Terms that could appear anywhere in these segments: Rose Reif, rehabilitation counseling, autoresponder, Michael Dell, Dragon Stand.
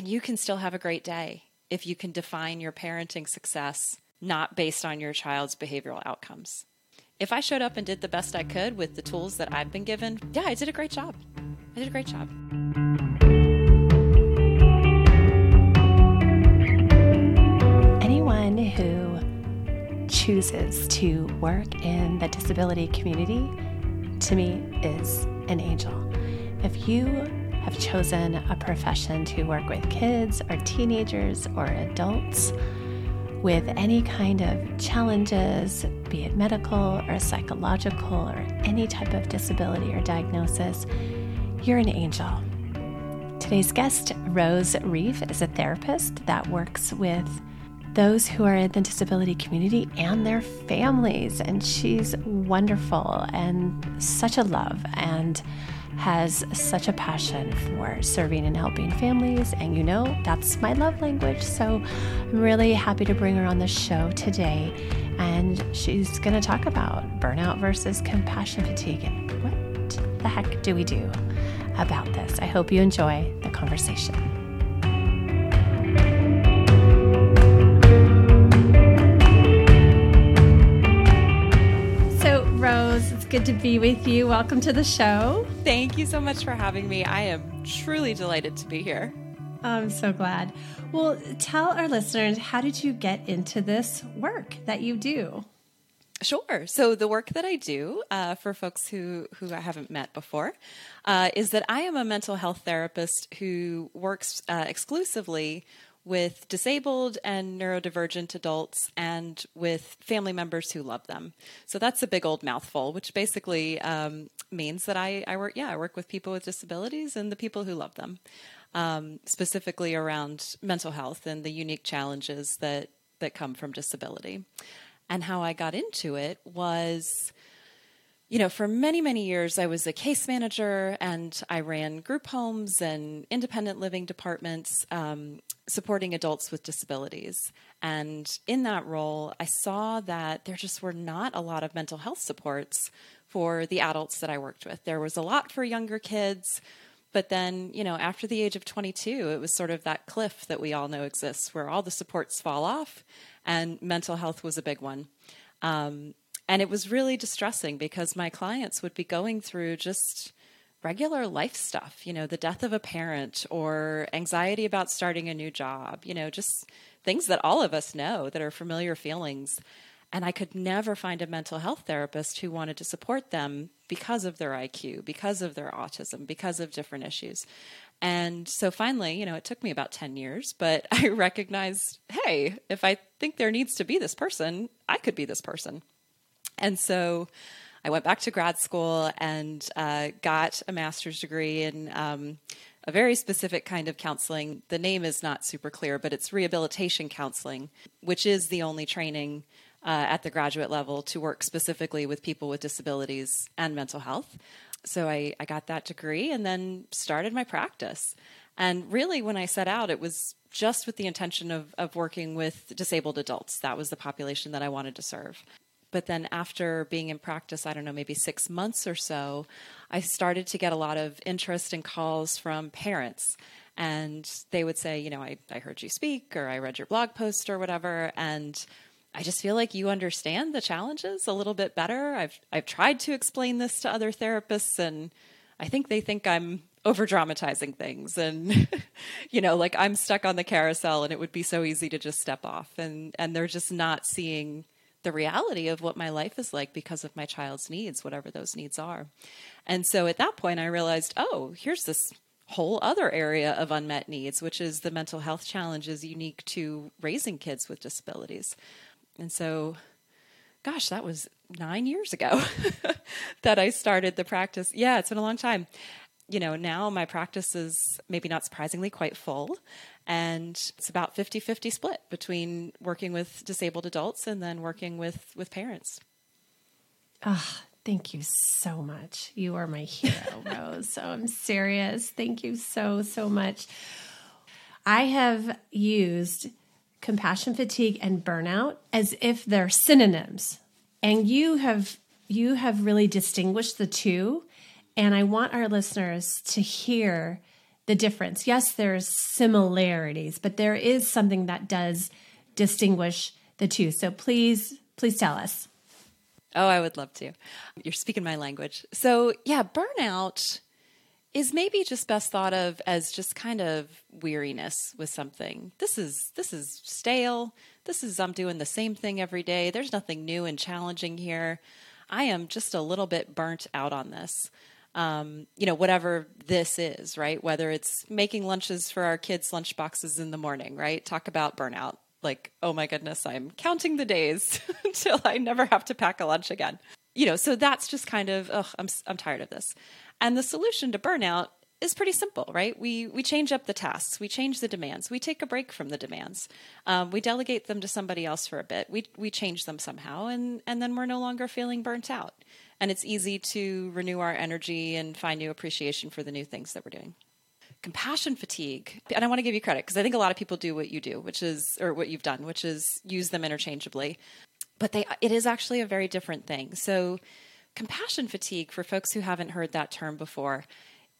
And you can still have a great day if you can define your parenting success not based on your child's behavioral outcomes. If I showed up and did the best I could with the tools that I've been given, yeah, I did a great job. I did a great job. Anyone who chooses to work in the disability community, to me, is an angel. If you have chosen a profession to work with kids or teenagers or adults with any kind of challenges, be it medical or psychological or any type of disability or diagnosis, you're an angel. Today's guest, Rose Reif, is a therapist that works with those who are in the disability community and their families. And she's wonderful and such a love and has such a passion for serving and helping families. And you know, that's my love language. So I'm really happy to bring her on the show today. And she's going to talk about burnout versus compassion fatigue and what the heck do we do about this. I hope you enjoy the conversation. Good to be with you. Welcome to the show. Thank you so much for having me. I am truly delighted to be here. I'm so glad. Well, tell our listeners, how did you get into this work that you do? Sure. So the work that I do, for folks who I haven't met before, is that I am a mental health therapist who works exclusively with disabled and neurodivergent adults and with family members who love them. So that's a big old mouthful, which basically means that I work with people with disabilities and the people who love them, specifically around mental health and the unique challenges that come from disability. And how I got into it was, you know, for many, many years, I was a case manager and I ran group homes and independent living departments, supporting adults with disabilities. And in that role, I saw that there just were not a lot of mental health supports for the adults that I worked with. There was a lot for younger kids, but then, you know, after the age of 22, it was sort of that cliff that we all know exists where all the supports fall off, and mental health was a big one. And it was really distressing because my clients would be going through just regular life stuff, you know, the death of a parent or anxiety about starting a new job, you know, just things that all of us know that are familiar feelings. And I could never find a mental health therapist who wanted to support them because of their IQ, because of their autism, because of different issues. And so finally, you know, it took me about 10 years, but I recognized, hey, if I think there needs to be this person, I could be this person. And so I went back to grad school and got a master's degree in a very specific kind of counseling. The name is not super clear, but it's rehabilitation counseling, which is the only training at the graduate level to work specifically with people with disabilities and mental health. So I got that degree and then started my practice. And really, when I set out, it was just with the intention of working with disabled adults. That was the population that I wanted to serve. But then after being in practice, I don't know, maybe 6 months or so, I started to get a lot of interest and calls from parents. And they would say, you know, I heard you speak, or I read your blog post or whatever, and I just feel like you understand the challenges a little bit better. I've tried to explain this to other therapists, and I think they think I'm over-dramatizing things. And, you know, like I'm stuck on the carousel and it would be so easy to just step off. And they're just not seeing the reality of what my life is like because of my child's needs, whatever those needs are. And so at that point, I realized, oh, here's this whole other area of unmet needs, which is the mental health challenges unique to raising kids with disabilities. And so, gosh, that was 9 years ago that I started the practice. Yeah, it's been a long time. You know, now my practice is maybe not surprisingly quite full, and it's about 50-50 split between working with disabled adults and then working with parents. Ah, oh, thank you so much. You are my hero, Rose. So I'm serious. Thank you so, so much. I have used compassion fatigue and burnout as if they're synonyms, and you have really distinguished the two. And I want our listeners to hear the difference. Yes, there's similarities, but there is something that does distinguish the two. So please tell us. Oh, I would love to. You're speaking my language. So yeah, burnout is maybe just best thought of as just kind of weariness with something. This is stale. This is, I'm doing the same thing every day. There's nothing new and challenging here. I am just a little bit burnt out on this. Whatever this is, right? Whether it's making lunches for our kids' lunch boxes in the morning, right? Talk about burnout. Like, oh my goodness, I'm counting the days until I never have to pack a lunch again. So that's just kind of, I'm tired of this. And the solution to burnout is pretty simple, right? We change up the tasks, we change the demands, we take a break from the demands, we delegate them to somebody else for a bit, we change them somehow, and then we're no longer feeling burnt out. And it's easy to renew our energy and find new appreciation for the new things that we're doing. Compassion fatigue. And I want to give you credit because I think a lot of people do what you do, what you've done, which is use them interchangeably. But it is actually a very different thing. So compassion fatigue, for folks who haven't heard that term before,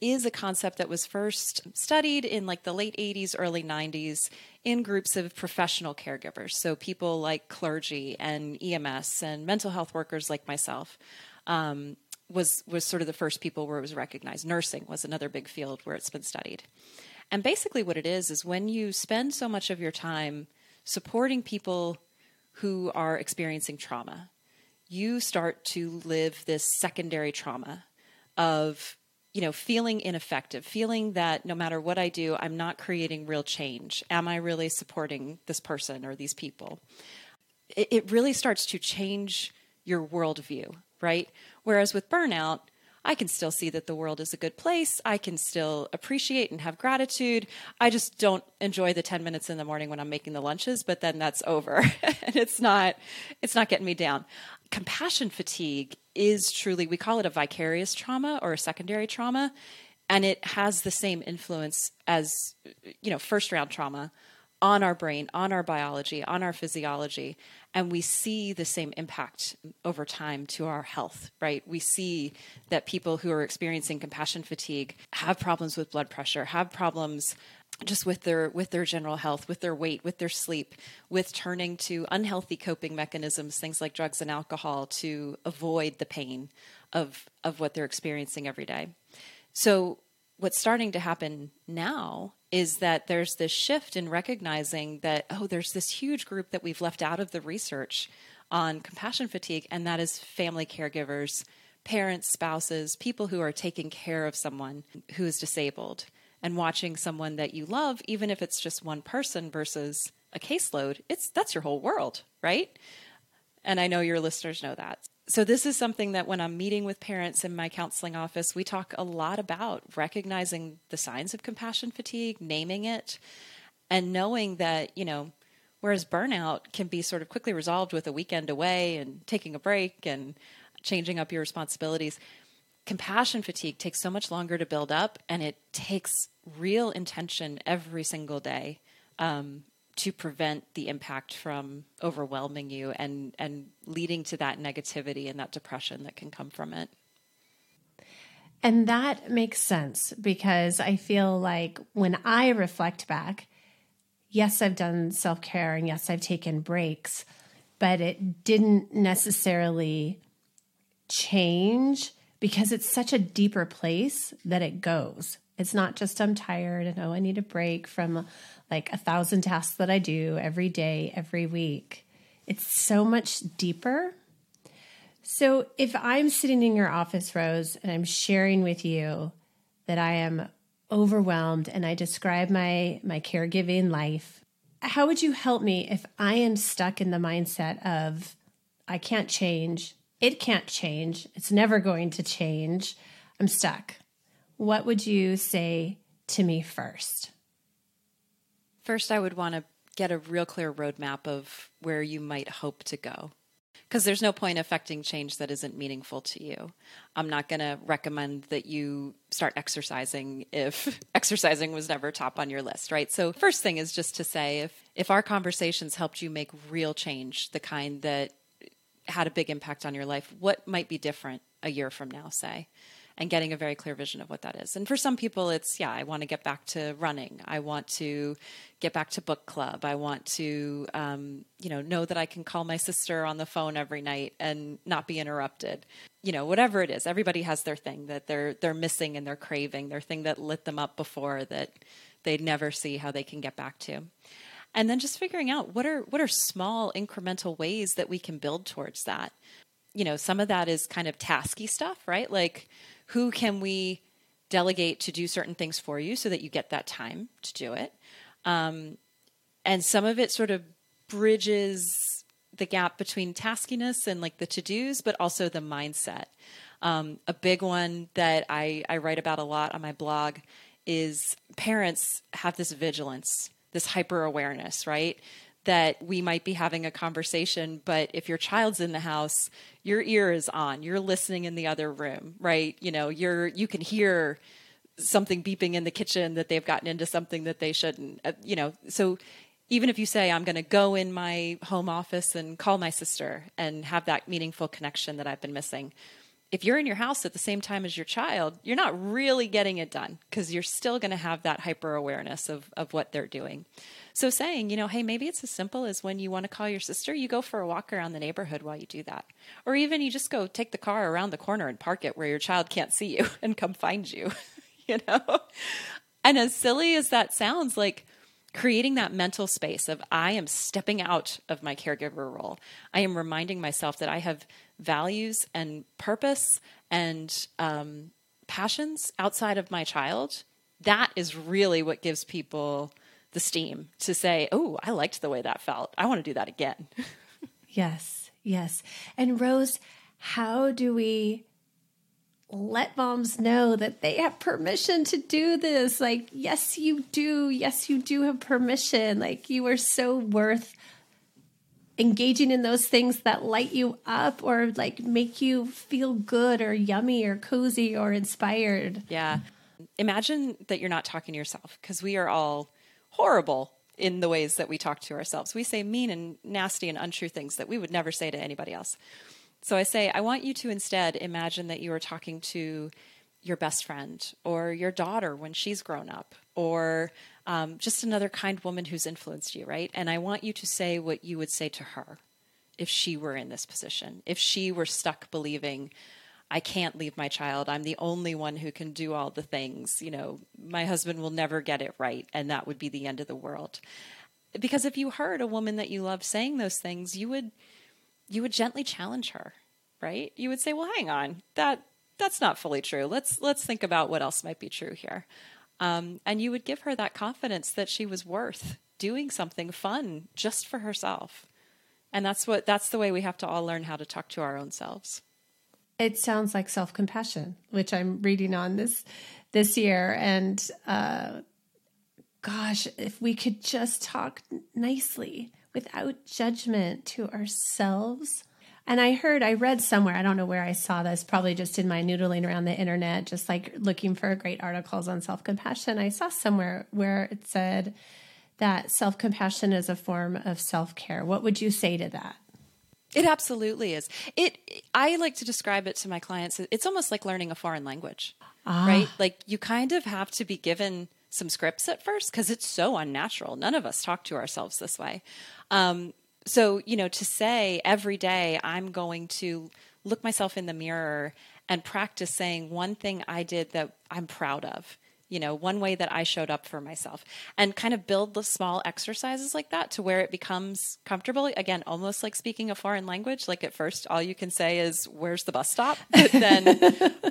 is a concept that was first studied in like the late 80s, early 90s in groups of professional caregivers. So people like clergy and EMS and mental health workers like myself, was sort of the first people where it was recognized. Nursing was another big field where it's been studied. And basically what it is when you spend so much of your time supporting people who are experiencing trauma, you start to live this secondary trauma of, feeling ineffective, feeling that no matter what I do, I'm not creating real change. Am I really supporting this person or these people? It really starts to change your worldview, right? Whereas with burnout, I can still see that the world is a good place. I can still appreciate and have gratitude. I just don't enjoy the 10 minutes in the morning when I'm making the lunches, but then that's over and it's not getting me down. Compassion fatigue is truly, we call it a vicarious trauma or a secondary trauma. And it has the same influence as, first round trauma on our brain, on our biology, on our physiology. And we see the same impact over time to our health, right? We see that people who are experiencing compassion fatigue have problems with blood pressure, have problems just with their general health, with their weight, with their sleep, with turning to unhealthy coping mechanisms, things like drugs and alcohol to avoid the pain of what they're experiencing every day. So what's starting to happen now is that there's this shift in recognizing that, there's this huge group that we've left out of the research on compassion fatigue, and that is family caregivers, parents, spouses, people who are taking care of someone who is disabled and watching someone that you love, even if it's just one person versus a caseload, that's your whole world, right? And I know your listeners know that. So this is something that when I'm meeting with parents in my counseling office, we talk a lot about recognizing the signs of compassion fatigue, naming it, and knowing that, whereas burnout can be sort of quickly resolved with a weekend away and taking a break and changing up your responsibilities, compassion fatigue takes so much longer to build up, and it takes real intention every single day to prevent the impact from overwhelming you and leading to that negativity and that depression that can come from it. And that makes sense, because I feel like when I reflect back, yes, I've done self-care and yes, I've taken breaks, but it didn't necessarily change because it's such a deeper place that it goes. It's not just I'm tired and I need a break from like 1,000 tasks that I do every day, every week. It's so much deeper. So if I'm sitting in your office, Rose, and I'm sharing with you that I am overwhelmed and I describe my caregiving life, how would you help me if I am stuck in the mindset of I can't change, it can't change, it's never going to change, I'm stuck? What would you say to me first? First, I would want to get a real clear roadmap of where you might hope to go, because there's no point affecting change that isn't meaningful to you. I'm not going to recommend that you start exercising if exercising was never top on your list, right? So first thing is just to say, if our conversations helped you make real change, the kind that had a big impact on your life, what might be different a year from now, say? and getting a very clear vision of what that is. And for some people, it's, yeah, I want to get back to running. I want to get back to book club. I want to, know that I can call my sister on the phone every night and not be interrupted. You know, whatever it is, everybody has their thing that they're missing and they're craving, their thing that lit them up before that they'd never see how they can get back to. And then just figuring out what are small incremental ways that we can build towards that. You know, some of that is kind of tasky stuff, right? Like, who can we delegate to do certain things for you so that you get that time to do it? And some of it sort of bridges the gap between taskiness and like the to-dos, but also the mindset. A big one that I write about a lot on my blog is parents have this vigilance, this hyper awareness, right? That we might be having a conversation, but if your child's in the house, your ear is on, you're listening in the other room, right? You know, you can hear something beeping in the kitchen that they've gotten into something that they shouldn't, so even if you say, I'm going to go in my home office and call my sister and have that meaningful connection that I've been missing. If you're in your house at the same time as your child, you're not really getting it done because you're still going to have that hyper awareness of what they're doing. So saying, hey, maybe it's as simple as when you want to call your sister, you go for a walk around the neighborhood while you do that. Or even you just go take the car around the corner and park it where your child can't see you and come find you, And as silly as that sounds, like creating that mental space of I am stepping out of my caregiver role. I am reminding myself that I have values and purpose and passions outside of my child. That is really what gives people the steam to say, oh, I liked the way that felt. I want to do that again. Yes. And Rose, how do we let moms know that they have permission to do this? Like, yes, you do. Yes, you do have permission. Like, you are so worth engaging in those things that light you up or like make you feel good or yummy or cozy or inspired. Yeah. Imagine that you're not talking to yourself, because we are all horrible in the ways that we talk to ourselves. We say mean and nasty and untrue things that we would never say to anybody else. So I say, I want you to instead imagine that you are talking to your best friend or your daughter when she's grown up, or just another kind woman who's influenced you, right? And I want you to say what you would say to her if she were in this position, if she were stuck believing, I can't leave my child. I'm the only one who can do all the things. My husband will never get it right, and that would be the end of the world. Because if you heard a woman that you love saying those things, you would gently challenge her, right? You would say, well, hang on, that's not fully true. Let's think about what else might be true here. And you would give her that confidence that she was worth doing something fun just for herself. And that's the way we have to all learn how to talk to our own selves. It sounds like self-compassion, which I'm reading on this year. And gosh, if we could just talk nicely without judgment to ourselves. And I read somewhere, I don't know where I saw this, probably just in my noodling around the internet, just like looking for great articles on self-compassion. I saw somewhere where it said that self-compassion is a form of self-care. What would you say to that? It absolutely is. I like to describe it to my clients. It's almost like learning a foreign language, right? Like, you kind of have to be given some scripts at first because it's so unnatural. None of us talk to ourselves this way. So, to say every day, I'm going to look myself in the mirror and practice saying one thing I did that I'm proud of, one way that I showed up for myself, and kind of build the small exercises like that to where it becomes comfortable. Again, almost like speaking a foreign language. Like, at first, all you can say is, where's the bus stop? But then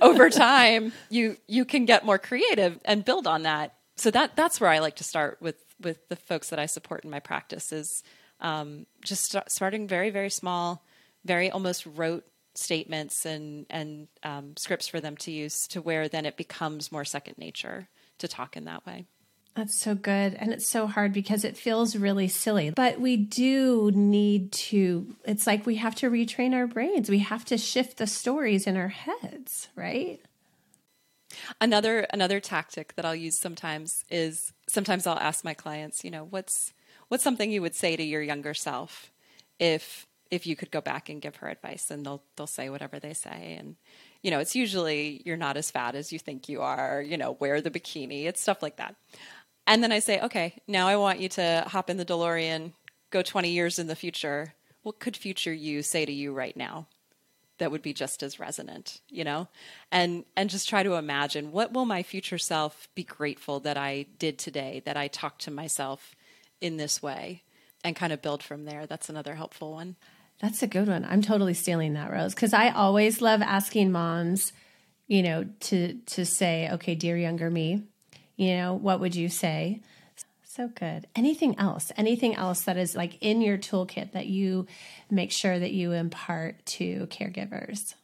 over time, you can get more creative and build on that. So that's where I like to start with the folks that I support in my practice is, just starting very, very small, very almost rote statements and scripts for them to use, to where then it becomes more second nature to talk in that way. That's so good. And it's so hard because it feels really silly, but we do need to, it's like we have to retrain our brains. We have to shift the stories in our heads, right? Another tactic that I'll use sometimes is, sometimes I'll ask my clients, what's something you would say to your younger self if if you could go back and give her advice, and they'll say whatever they say. And, you know, it's usually you're not as fat as you think you are, you know, wear the bikini, it's stuff like that. And then I say, okay, now I want you to hop in the DeLorean, go 20 years in the future. What could future you say to you right now that would be just as resonant, you know? And just try to imagine, what will my future self be grateful that I did today, that I talked to myself in this way, and kind of build from there. That's another helpful one. That's a good one. I'm totally stealing that, Rose, because I always love asking moms, you know, to say, okay, dear younger me, you know, what would you say? So good. Anything else that is like in your toolkit that you make sure that you impart to caregivers?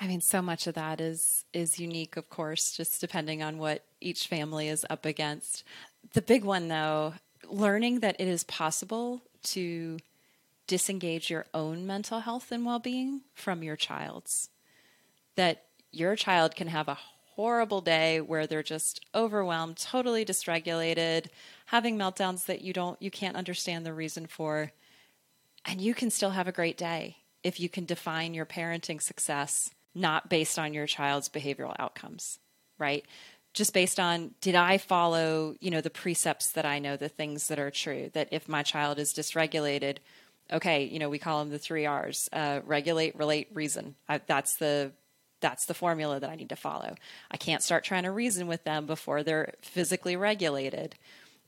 I mean, so much of that is unique, of course, just depending on what each family is up against. The big one, though, learning that it is possible to disengage your own mental health and well-being from your child's. That your child can have a horrible day where they're just overwhelmed, totally dysregulated, having meltdowns that you can't understand the reason for. And you can still have a great day if you can define your parenting success not based on your child's behavioral outcomes, right? Just based on, did I follow, you know, the precepts that I know, the things that are true, that if my child is dysregulated, okay, you know, we call them the 3 R's, regulate, relate, reason. That's the formula that I need to follow. I can't start trying to reason with them before they're physically regulated,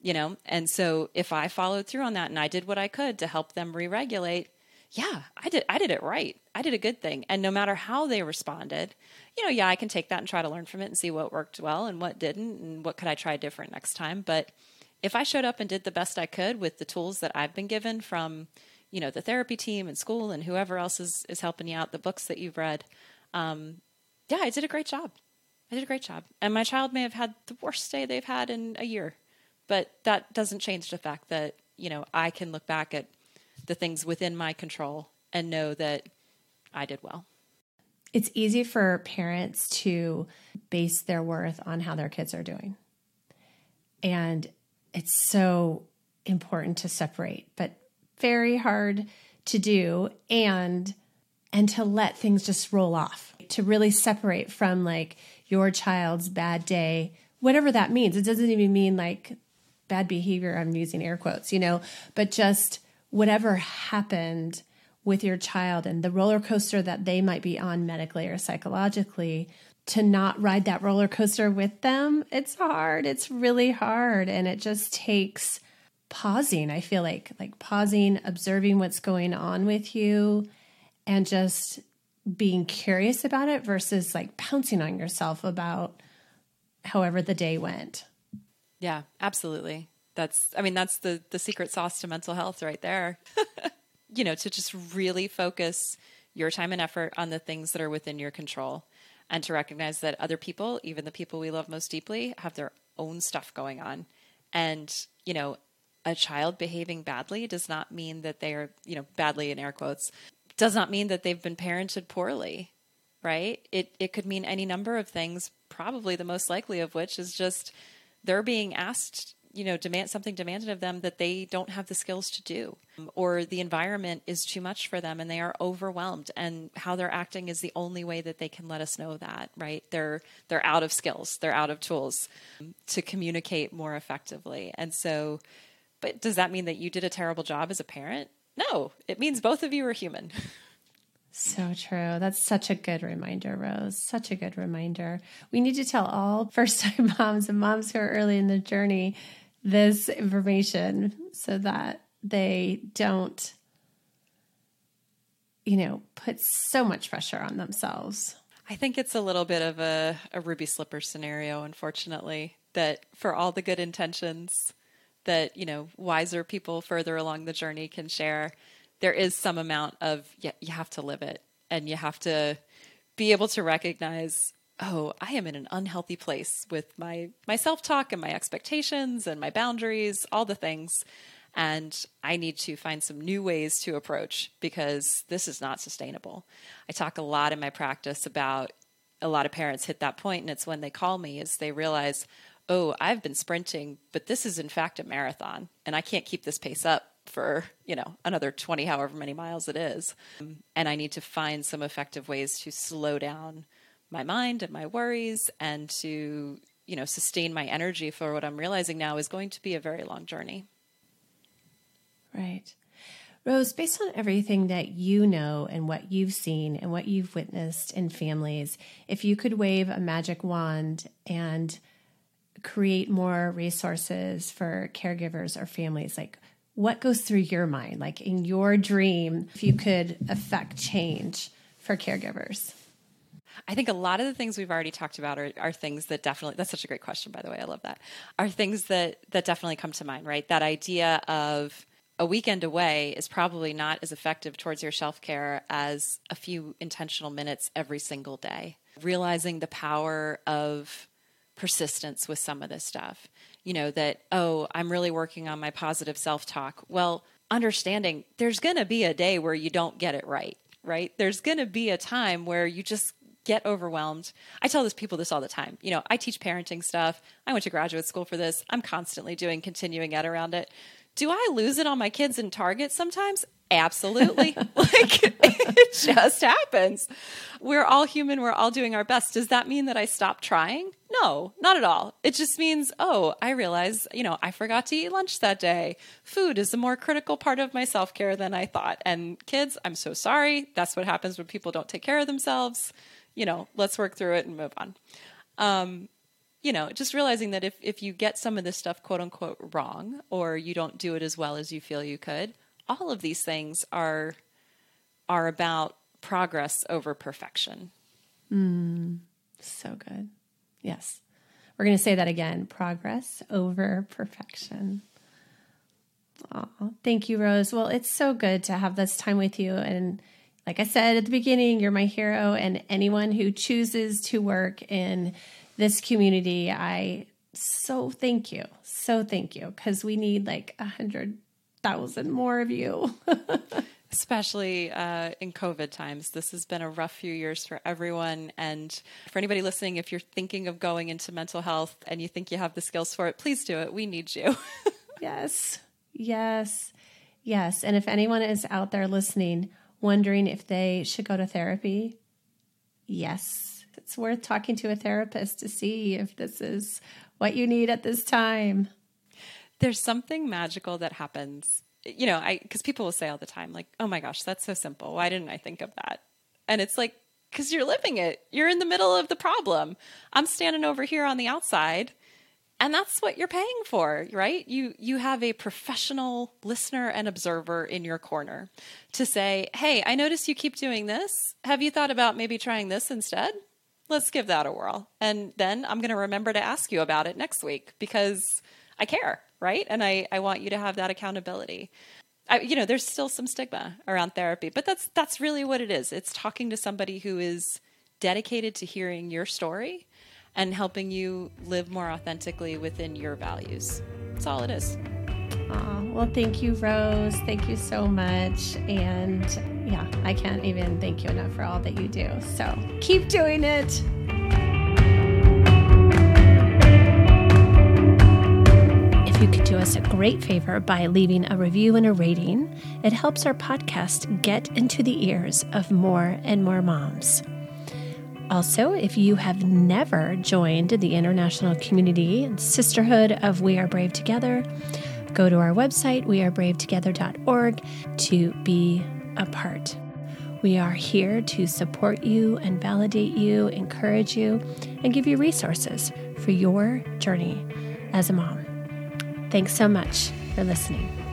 you know? And so if I followed through on that and I did what I could to help them re-regulate, yeah, I did it right. I did a good thing. And no matter how they responded, you know, yeah, I can take that and try to learn from it and see what worked well and what didn't and what could I try different next time. But if I showed up and did the best I could with the tools that I've been given from, you know, the therapy team and school and whoever else is helping you out, the books that you've read, yeah, I did a great job. And my child may have had the worst day they've had in a year, but that doesn't change the fact that, you know, I can look back at the things within my control and know that I did well. It's easy for parents to base their worth on how their kids are doing. And it's so important to separate, but very hard to do and to let things just roll off, to really separate from like your child's bad day, whatever that means. It doesn't even mean like bad behavior. I'm using air quotes, you know, but just whatever happened with your child and the roller coaster that they might be on medically or psychologically, to not ride that roller coaster with them. It's hard. It's really hard. And it just takes pausing. I feel like pausing, observing what's going on with you, and just being curious about it versus like pouncing on yourself about however the day went. Yeah, absolutely. That's the secret sauce to mental health right there. You know, to just really focus your time and effort on the things that are within your control, and to recognize that other people, even the people we love most deeply, have their own stuff going on. And, you know, a child behaving badly does not mean that they are, you know, badly in air quotes, does not mean that they've been parented poorly, right? It could mean any number of things, probably the most likely of which is just they're being asked, you know, demanded of them that they don't have the skills to do, or the environment is too much for them and they are overwhelmed, and how they're acting is the only way that they can let us know that, right? They're out of skills, they're out of tools to communicate more effectively. And so, but does that mean that you did a terrible job as a parent? No, it means both of you are human. So true. That's such a good reminder, Rose. Such a good reminder. We need to tell all first-time moms and moms who are early in the journey this information so that they don't, you know, put so much pressure on themselves. I think it's a little bit of a ruby slipper scenario, unfortunately, that for all the good intentions that, you know, wiser people further along the journey can share, there is some amount of, yeah, you have to live it, and you have to be able to recognize, oh, I am in an unhealthy place with my self-talk and my expectations and my boundaries, all the things. And I need to find some new ways to approach, because this is not sustainable. I talk a lot in my practice about a lot of parents hit that point, and it's when they call me is they realize, oh, I've been sprinting, but this is in fact a marathon, and I can't keep this pace up for, you know, another 20, however many miles it is. And I need to find some effective ways to slow down my mind and my worries and to, you know, sustain my energy for what I'm realizing now is going to be a very long journey. Right. Rose, based on everything that you know and what you've seen and what you've witnessed in families, if you could wave a magic wand and create more resources for caregivers or families, like what goes through your mind, like in your dream, if you could affect change for caregivers? I think a lot of the things we've already talked about are things that definitely, that's such a great question, by the way, I love that, are things that definitely come to mind, right? That idea of a weekend away is probably not as effective towards your self-care as a few intentional minutes every single day. Realizing the power of persistence with some of this stuff, you know, that, oh, I'm really working on my positive self-talk. Well, understanding there's going to be a day where you don't get it right, right? There's going to be a time where you just get overwhelmed. I tell people this all the time. You know, I teach parenting stuff. I went to graduate school for this. I'm constantly doing continuing ed around it. Do I lose it on my kids in Target sometimes? Absolutely. Like, it just happens. We're all human. We're all doing our best. Does that mean that I stop trying? No, not at all. It just means, oh, I realize, you know, I forgot to eat lunch that day. Food is a more critical part of my self-care than I thought. And kids, I'm so sorry. That's what happens when people don't take care of themselves. You know, let's work through it and move on. You know, just realizing that if you get some of this stuff, quote unquote, wrong, or you don't do it as well as you feel you could, all of these things are about progress over perfection. So good. Yes. We're going to say that again. Progress over perfection. Aw, thank you, Rose. Well, it's so good to have this time with you. And like I said at the beginning, you're my hero, and anyone who chooses to work in this community, I so thank you. So thank you, because we need like 100,000 more of you. Especially in COVID times. This has been a rough few years for everyone. And for anybody listening, if you're thinking of going into mental health and you think you have the skills for it, please do it. We need you. Yes, yes, yes. And if anyone is out there listening, wondering if they should go to therapy, yes, it's worth talking to a therapist to see if this is what you need at this time. There's something magical that happens, you know, because people will say all the time, like, oh my gosh, that's so simple. Why didn't I think of that? And it's like, because you're living it. You're in the middle of the problem. I'm standing over here on the outside, and that's what you're paying for, right? You have a professional listener and observer in your corner to say, hey, I notice you keep doing this. Have you thought about maybe trying this instead? Let's give that a whirl. And then I'm going to remember to ask you about it next week because I care. Right? And I want you to have that accountability. You know, there's still some stigma around therapy, but that's really what it is. It's talking to somebody who is dedicated to hearing your story and helping you live more authentically within your values. That's all it is. Well, thank you, Rose. Thank you so much. And yeah, I can't even thank you enough for all that you do. So keep doing it. You could do us a great favor by leaving a review and a rating. It helps our podcast get into the ears of more and more moms. Also, if you have never joined the international community and sisterhood of We Are Brave Together, go to our website, wearebravetogether.org, to be a part. We are here to support you and validate you, encourage you, and give you resources for your journey as a mom. Thanks so much for listening.